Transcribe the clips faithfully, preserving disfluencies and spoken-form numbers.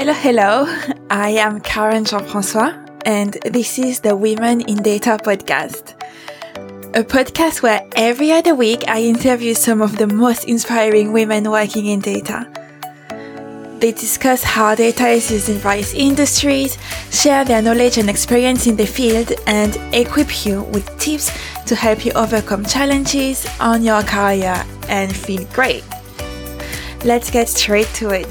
Hello, hello. I am Karen Jean-François, and this is the Women in Data podcast, a podcast where every other week I interview some of the most inspiring women working in data. They discuss how data is used in various industries, share their knowledge and experience in the field, and equip you with tips to help you overcome challenges on your career and feel great. Let's get straight to it.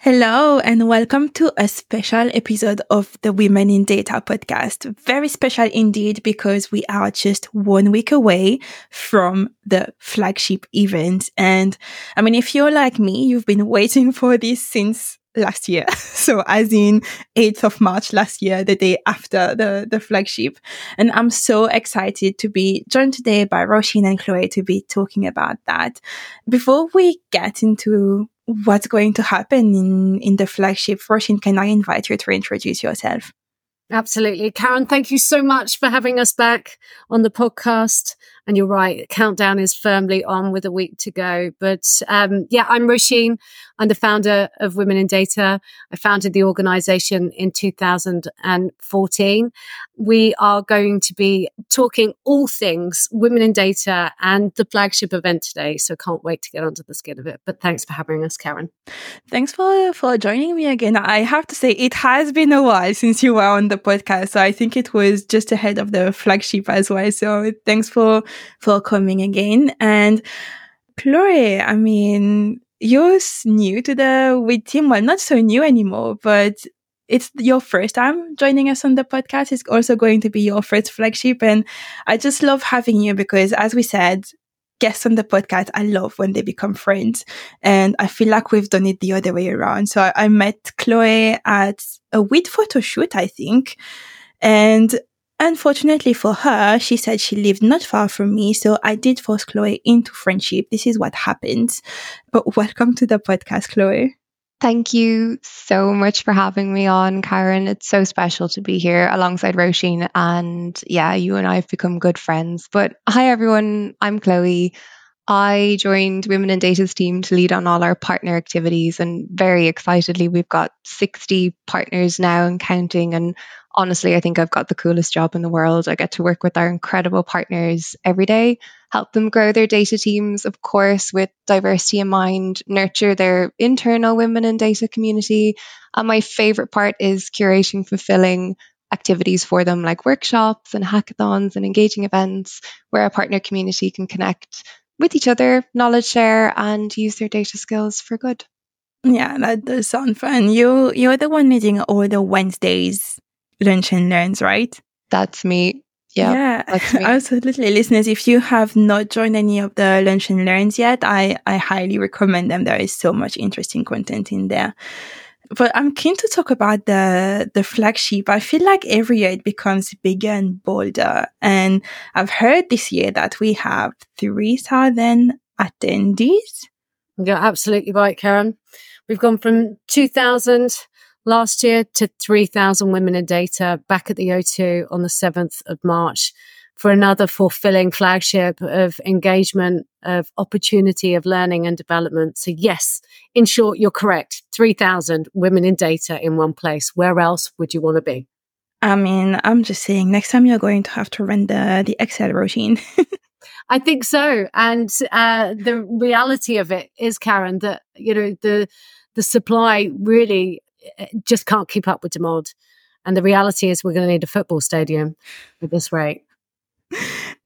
Hello and welcome to a special episode of the Women in Data podcast. Very special indeed because we are just one week away from the flagship event. And I mean, if you're like me, you've been waiting for this since last year. So as in eighth of March last year, the day after the, the flagship. And I'm so excited to be joined today by Roisin and Chloe to be talking about that. Before we get into what's going to happen in, in the flagship, Roisin, can I invite you to introduce yourself? Absolutely. Karen, thank you so much for having us back on the podcast. And you're right, countdown is firmly on with a week to go. But um, yeah, I'm Roisin. I'm the founder of Women in Data. I founded the organization in two thousand fourteen. We are going to be talking all things Women in Data and the flagship event today. So can't wait to get onto the skin of it. But thanks for having us, Karen. Thanks for, for joining me again. I have to say, it has been a while since you were on the podcast. So I think it was just ahead of the flagship as well. So thanks for for coming again. And Chloe, I mean, you're new to the W I D team. Well, not so new anymore, but it's your first time joining us on the podcast. It's also going to be your first flagship. And I just love having you because, as we said, guests on the podcast, I love when they become friends. And I feel like we've done it the other way around. So I, I met Chloe at a W I D photo shoot, I think. And unfortunately for her, she said she lived not far from me, so I did force Chloe into friendship. This is what happens. But welcome to the podcast, Chloe. Thank you so much for having me on, Karen. It's so special to be here alongside Roisin. And yeah, you and I have become good friends. But hi, everyone. I'm Chloe. I joined Women in Data's team to lead on all our partner activities, and very excitedly, we've got sixty partners now and counting. And honestly, I think I've got the coolest job in the world. I get to work with our incredible partners every day, help them grow their data teams, of course, with diversity in mind, nurture their internal Women in Data community. And my favorite part is curating fulfilling activities for them, like workshops and hackathons and engaging events where our partner community can connect with each other, knowledge share, and use their data skills for good. Yeah, that does sound fun. You, you're the one leading all the Wednesdays lunch and learns, right? That's me. Yeah, yeah, that's me. Absolutely. Listeners, if you have not joined any of the lunch and learns yet, I, I highly recommend them. There is so much interesting content in there. But I'm keen to talk about the the flagship. I feel like every year it becomes bigger and bolder. And I've heard this year that we have three thousand attendees. You're absolutely right, Karen. We've gone from two thousand last year to three thousand Women in Data back at the O two on the seventh of March for another fulfilling flagship of engagement, of opportunity, of learning and development. So yes, in short, you're correct. three thousand Women in Data in one place. Where else would you want to be? I mean, I'm just saying, next time you're going to have to run the, the Excel routine. I think so. And uh, the reality of it is, Karen, that, you know, the the supply really just can't keep up with demand. And the reality is we're going to need a football stadium at this rate.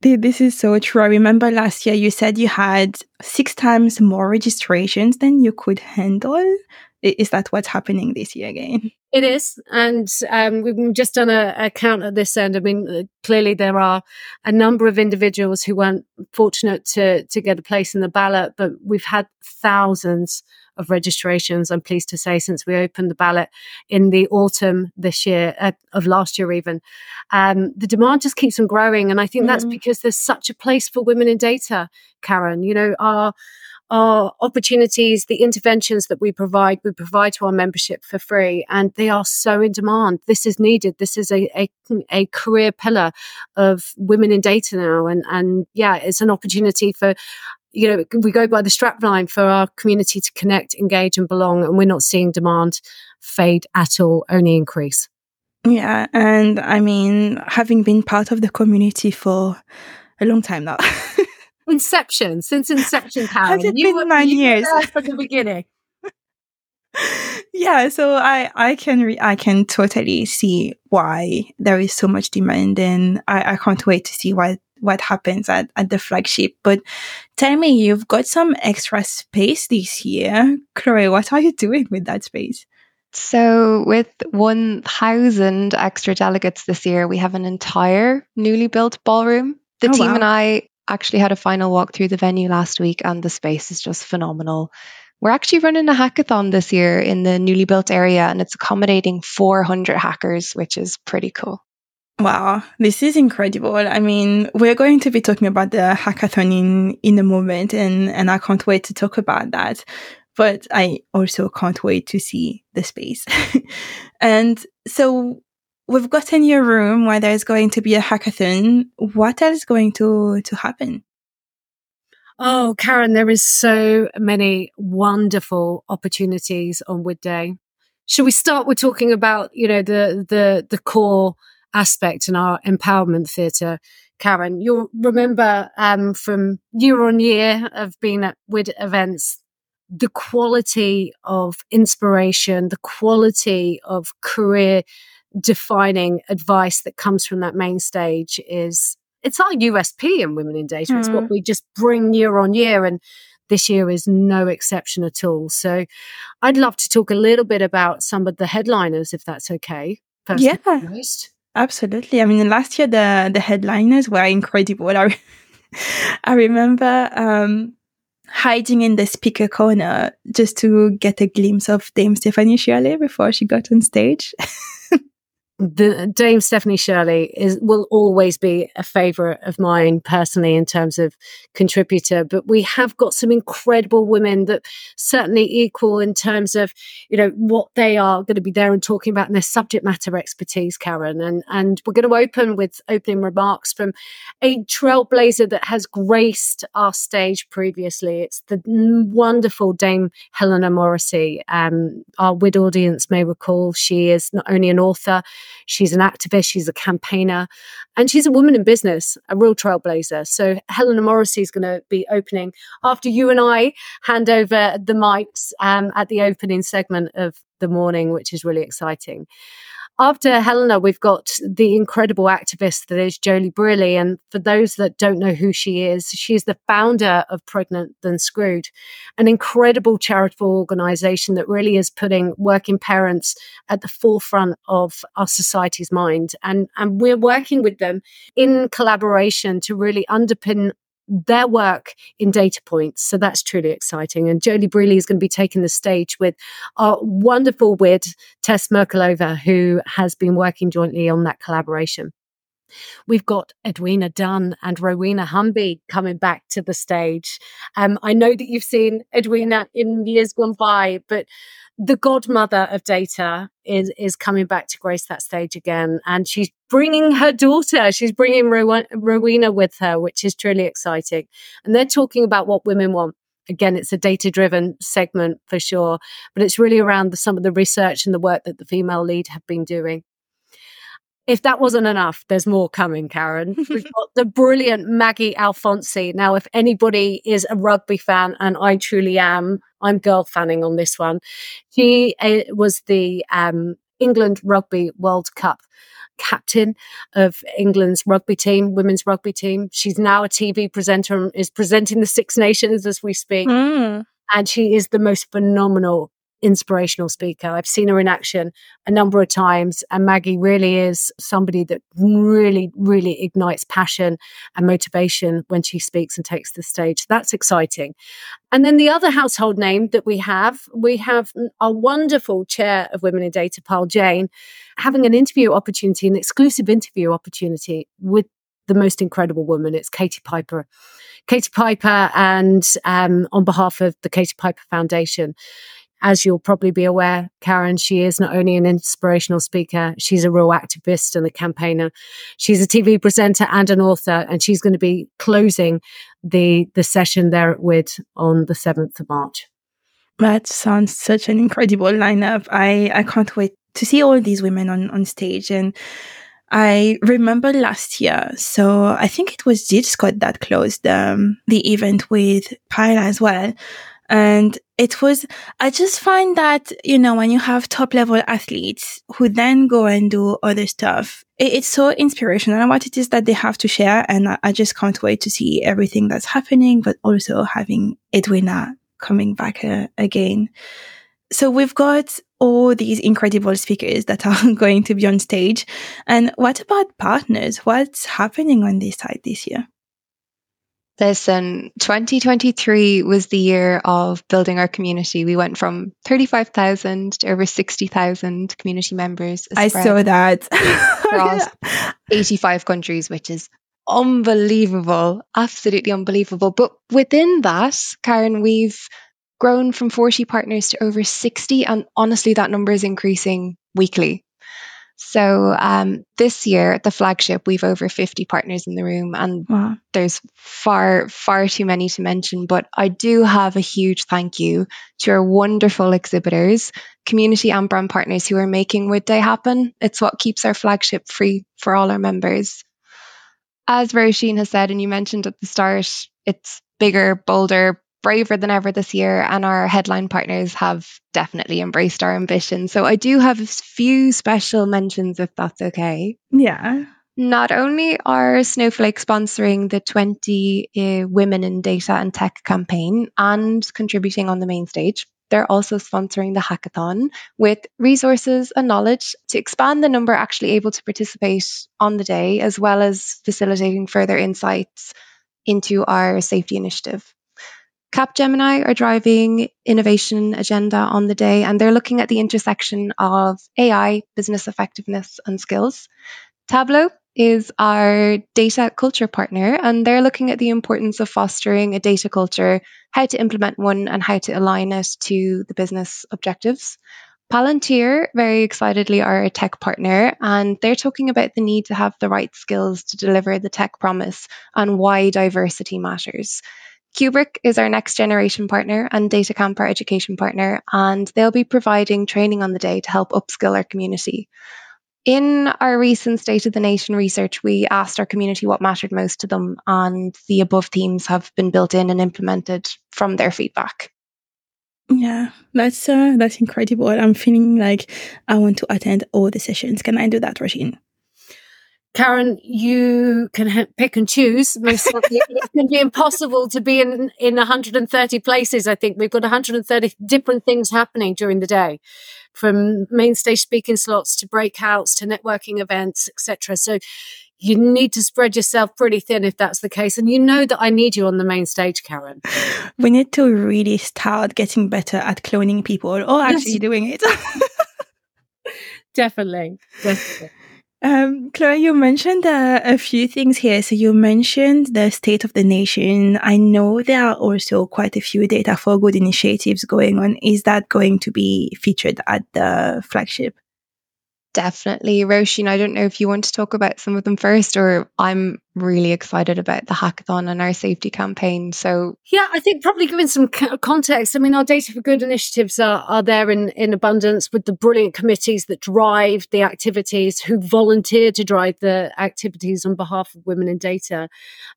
This is so true. I remember last year you said you had six times more registrations than you could handle. Is that what's happening this year again? It is. And um, we've just done a, a count at this end. I mean, clearly there are a number of individuals who weren't fortunate to, to get a place in the ballot, but we've had thousands of registrations, I'm pleased to say, since we opened the ballot in the autumn this year, uh, of last year even. Um, the demand just keeps on growing. And I think mm-hmm. that's because there's such a place for Women in Data, Karen. You know, our, our opportunities, the interventions that we provide, we provide to our membership for free, and they are so in demand. This is needed. This is a, a, a career pillar of Women in Data now. And, and yeah, it's an opportunity for you know, we go by the strapline for our community to connect, engage and belong, and we're not seeing demand fade at all, only increase. Yeah, and I mean, having been part of the community for a long time now. Inception, since inception, Karen. Has it you been were, nine you years? Were there from the beginning. Yeah, so I I can re- I can totally see why there is so much demand, and I, I can't wait to see what what happens at, at the flagship. But tell me, you've got some extra space this year, Chloe. What are you doing with that space? So with one thousand extra delegates this year, we have an entire newly built ballroom. The oh, team wow. and I actually had a final walk through the venue last week, and the space is just phenomenal. We're actually running a hackathon this year in the newly built area, and it's accommodating four hundred hackers, which is pretty cool. Wow, this is incredible. I mean, we're going to be talking about the hackathon in, in a moment, and, and I can't wait to talk about that. But I also can't wait to see the space. And so we've gotten your room where there's going to be a hackathon. What else is going to, to happen? Oh, Karen, there is so many wonderful opportunities on Wood Day. Should we start with talking about, you know, the the the core aspect in our empowerment theatre? Karen, you'll remember um, from year on year of being at W I D events, the quality of inspiration, the quality of career-defining advice that comes from that main stage is, it's our U S P in Women in Data. Mm. It's what we just bring year on year, and this year is no exception at all. So I'd love to talk a little bit about some of the headliners, if that's okay. First yeah, and foremost. Absolutely. I mean, last year the, the headliners were incredible. I, re- I remember... Um, hiding in the speaker corner just to get a glimpse of Dame Stephanie Shirley before she got on stage. The Dame Stephanie Shirley is will always be a favourite of mine personally in terms of contributor, but we have got some incredible women that certainly equal in terms of, you know, what they are going to be there and talking about and their subject matter expertise, Karen. And and we're going to open with opening remarks from a trailblazer that has graced our stage previously. It's the wonderful Dame Helena Morrissey. Um, our W I D audience may recall she is not only an author, she's an activist, she's a campaigner, and she's a woman in business, a real trailblazer. So Helena Morrissey is going to be opening after you and I hand over the mics um, at the opening segment of the morning, which is really exciting. After Helena, we've got the incredible activist that is Jolie Brearley. And for those that don't know who she is, she's the founder of Pregnant Then Screwed, an incredible charitable organisation that really is putting working parents at the forefront of our society's mind. And, and we're working with them in collaboration to really underpin their work in data points. So that's truly exciting. And Jolie Brearley is going to be taking the stage with our wonderful W I D, Tess Merkelova, who has been working jointly on that collaboration. We've got Edwina Dunn and Rowena Humby coming back to the stage. Um, I know that you've seen Edwina in years gone by, but the godmother of data is, is coming back to grace that stage again. And she's bringing her daughter. She's bringing Row- Rowena with her, which is truly exciting. And they're talking about what women want. Again, it's a data-driven segment for sure, but it's really around the, some of the research and the work that the female lead have been doing. If that wasn't enough, there's more coming, Karen. We've got the brilliant Maggie Alfonsi. Now, if anybody is a rugby fan, and I truly am, I'm girl fanning on this one. She uh, was the um, England Rugby World Cup captain of England's rugby team, women's rugby team. She's now a T V presenter and is presenting the Six Nations as we speak. Mm. And she is the most phenomenal inspirational speaker. I've seen her in action a number of times, and Maggie really is somebody that really, really ignites passion and motivation when she speaks and takes the stage. That's exciting. And then the other household name that we have, we have our wonderful chair of Women in Data, Paul Jane, having an interview opportunity, an exclusive interview opportunity with the most incredible woman. It's Katie Piper. Katie Piper, and um, on behalf of the Katie Piper Foundation, as you'll probably be aware, Karen, she is not only an inspirational speaker, she's a real activist and a campaigner. She's a T V presenter and an author, and she's going to be closing the the session there at W I D on the seventh of March. That sounds such an incredible lineup. I, I can't wait to see all these women on, on stage. And I remember last year, so I think it was Juliet Scott that closed um, the event with Paila as well. And it was, I just find that, you know, when you have top level athletes who then go and do other stuff, it, it's so inspirational and what it is that they have to share. And I, I just can't wait to see everything that's happening, but also having Edwina coming back uh, again. So we've got all these incredible speakers that are going to be on stage. And what about partners? What's happening on this side this year? Listen, twenty twenty-three was the year of building our community. We went from thirty-five thousand to over sixty thousand community members. I saw that. Across eighty-five countries, which is unbelievable, absolutely unbelievable. But within that, Karen, we've grown from forty partners to over sixty. And honestly, that number is increasing weekly. So um, this year at the flagship, we've over fifty partners in the room, and wow, there's far, far too many to mention. But I do have a huge thank you to our wonderful exhibitors, community and brand partners who are making W I D Day happen. It's what keeps our flagship free for all our members. As Roisin has said, and you mentioned at the start, it's bigger, bolder, braver than ever this year, and our headline partners have definitely embraced our ambition. So I do have a few special mentions, if that's okay. Yeah. Not only are Snowflake sponsoring the twenty uh, Women in Data and Tech campaign and contributing on the main stage, they're also sponsoring the hackathon with resources and knowledge to expand the number actually able to participate on the day, as well as facilitating further insights into our safety initiative. Capgemini are driving innovation agenda on the day, and they're looking at the intersection of A I, business effectiveness, and skills. Tableau is our data culture partner, and they're looking at the importance of fostering a data culture, how to implement one, and how to align it to the business objectives. Palantir, very excitedly, are a tech partner, and they're talking about the need to have the right skills to deliver the tech promise and why diversity matters. Kubrick is our next generation partner and DataCamp our education partner, and they'll be providing training on the day to help upskill our community. In our recent State of the Nation research, we asked our community what mattered most to them, and the above themes have been built in and implemented from their feedback. Yeah, that's uh, that's incredible. I'm feeling like I want to attend all the sessions. Can I do that, Roisin? Karen, you can ha- pick and choose. Most likely, it's going to be impossible to be in, in one hundred thirty places, I think. We've got one hundred thirty different things happening during the day, from main stage speaking slots to breakouts to networking events, et cetera. So you need to spread yourself pretty thin if that's the case. And you know that I need you on the main stage, Karen. We need to really start getting better at cloning people or actually yes. doing it. Definitely, definitely. Um, Chloe, you mentioned uh, a few things here. So you mentioned the State of the Nation. I know there are also quite a few Data for Good initiatives going on. Is that going to be featured at the flagship? Definitely. Roisin, I don't know if you want to talk about some of them first, or I'm really excited about the hackathon and our safety campaign. So yeah, I think probably giving some context, I mean, our Data for Good initiatives are, are there in, in abundance, with the brilliant committees that drive the activities, who volunteer to drive the activities on behalf of Women in Data.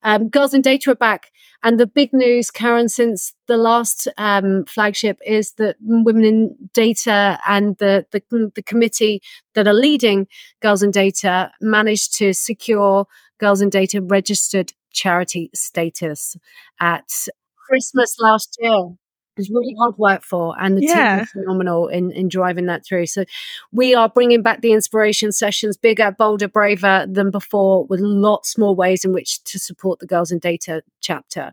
Um, Girls in Data are back. And the big news, Karen, since the last um, flagship is that Women in Data and the, the the committee that are leading Girls in Data managed to secure Girls in Data registered charity status at Christmas last year. It was really hard work for, and the yeah. team was phenomenal in, in driving that through. So we are bringing back the inspiration sessions, bigger, bolder, braver than before, with lots more ways in which to support the Girls in Data chapter.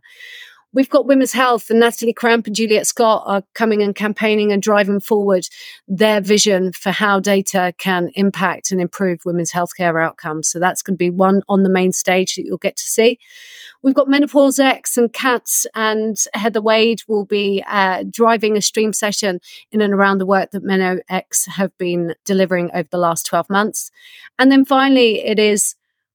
We've got women's health, and Natalie Cramp and Juliet Scott are coming and campaigning and driving forward their vision for how data can impact and improve women's healthcare outcomes. So that's going to be one on the main stage that you'll get to see. We've got Menopause X and Cats, and Heather Wade will be uh, driving a stream session in and around the work that Menopause X have been delivering over the last twelve months. And then finally, it is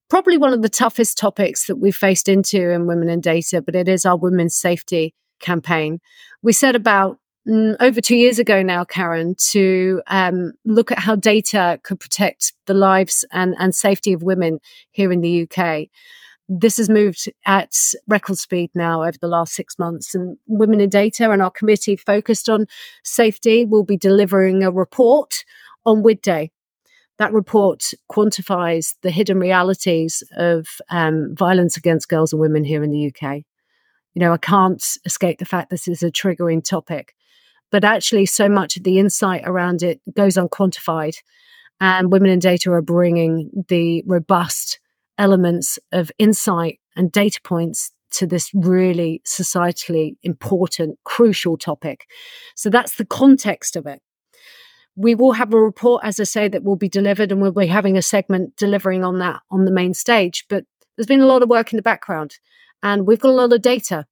probably one of the toughest topics that we've faced into in Women in Data, but it is our women's safety campaign. We set about mm, over two years ago now, Karen, to um, look at how data could protect the lives and, and safety of women here in the U K. This has moved at record speed now over the last six months, and Women in Data and our committee focused on safety will be delivering a report on WID Day. That report quantifies the hidden realities of um, violence against girls and women here in the U K. You know, I can't escape the fact this is a triggering topic, but actually so much of the insight around it goes unquantified, and Women in Data are bringing the robust elements of insight and data points to this really societally important, crucial topic. So that's the context of it. We will have a report, as I say, that will be delivered, and we'll be having a segment delivering on that on the main stage. But there's been a lot of work in the background, and we've got a lot of data,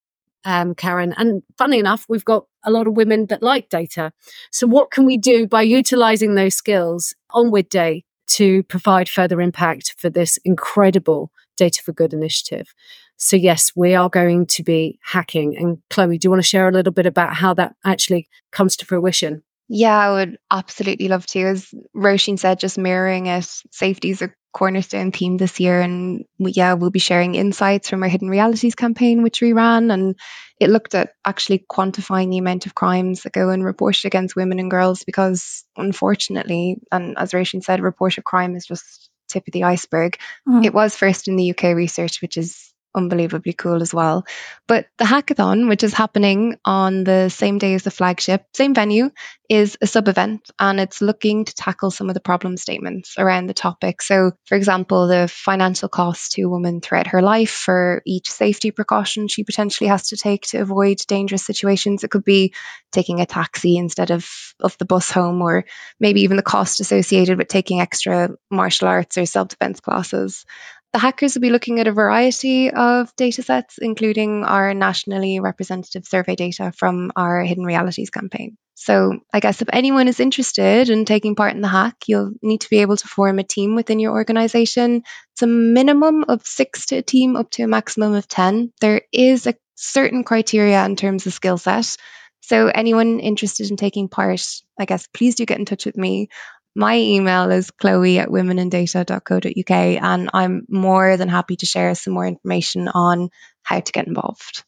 um, Karen. And funnily enough, we've got a lot of women that like data. So what can we do by utilising those skills on WID Day to provide further impact for this incredible Data for Good initiative? So yes, we are going to be hacking. And Chloe, do you want to share a little bit about how that actually comes to fruition? Yeah, I would absolutely love to. As Roisin said, just mirroring it, safety is a cornerstone theme this year. And we, yeah, we'll be sharing insights from our Hidden Realities campaign, which we ran. And it looked at actually quantifying the amount of crimes that go and reported against women and girls, because unfortunately, and as Roisin said, reported crime is just tip of the iceberg. Mm. It was first in the U K research, which is unbelievably cool as well. But the hackathon, which is happening on the same day as the flagship, same venue, is a sub-event, and it's looking to tackle some of the problem statements around the topic. So, for example, the financial cost to a woman throughout her life for each safety precaution she potentially has to take to avoid dangerous situations. It could be taking a taxi instead of, of the bus home, or maybe even the cost associated with taking extra martial arts or self-defense classes. The hackers will be looking at a variety of data sets, including our nationally representative survey data from our Hidden Realities campaign. So I guess if anyone is interested in taking part in the hack, you'll need to be able to form a team within your organization. It's a minimum of six to a team, up to a maximum of ten. There is a certain criteria in terms of skill set. So anyone interested in taking part, I guess, please do get in touch with me. My email is chloe at women in data dot co dot u k, and I'm more than happy to share some more information on how to get involved.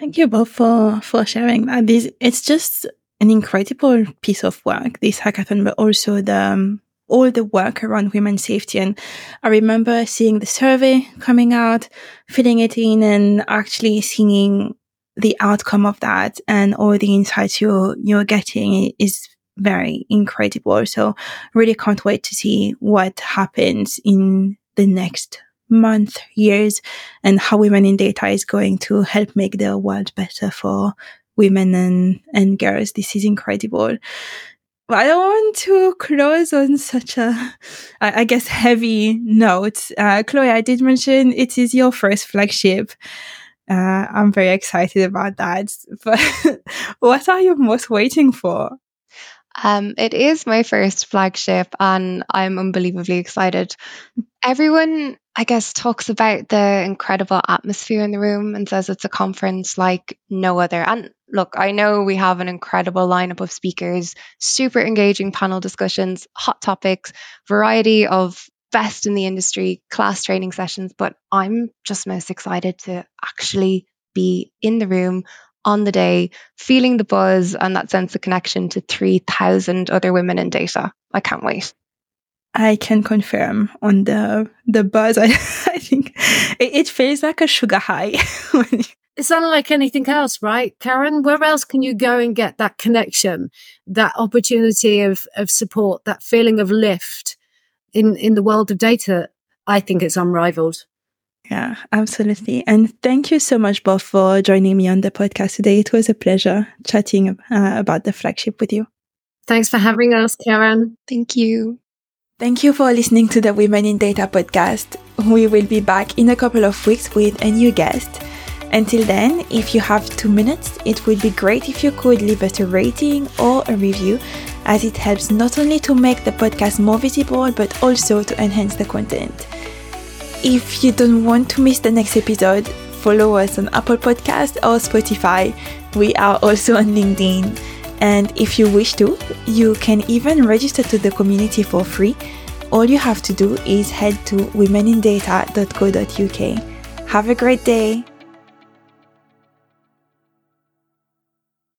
Thank you both for, for sharing that. This, it's just an incredible piece of work, this hackathon, but also the um, all the work around women's safety. And I remember seeing the survey coming out, filling it in, and actually seeing the outcome of that, and all the insights you're, you're getting is very incredible. So really can't wait to see what happens in the next month, years, and how Women in Data is going to help make the world better for women and, and girls. This is incredible. I don't want to close on such a, I guess, heavy note. Uh, Chloe, I did mention it is your first flagship. Uh, I'm very excited about that. But what are you most waiting for? Um, it is my first flagship, and I'm unbelievably excited. Everyone, I guess, talks about the incredible atmosphere in the room and says it's a conference like no other. And look, I know we have an incredible lineup of speakers, super engaging panel discussions, hot topics, variety of best in the industry, class training sessions, but I'm just most excited to actually be in the room on the day, feeling the buzz and that sense of connection to three thousand other women in data. I can't wait. I can confirm on the the buzz. I, I think it, it feels like a sugar high. It's unlike anything else, right, Karen? Where else can you go and get that connection, that opportunity of, of support, that feeling of lift in, in the world of data? I think it's unrivaled. Yeah, absolutely. And thank you so much both for joining me on the podcast today. It was a pleasure chatting uh, about the flagship with you. Thanks for having us, Karen. Thank you. Thank you for listening to the Women in Data podcast. We will be back in a couple of weeks with a new guest. Until then, if you have two minutes, it would be great if you could leave us a rating or a review, as it helps not only to make the podcast more visible, but also to enhance the content. If you don't want to miss the next episode, follow us on Apple Podcasts or Spotify. We are also on LinkedIn. And if you wish to, you can even register to the community for free. All you have to do is head to women in data dot co dot u k. Have a great day!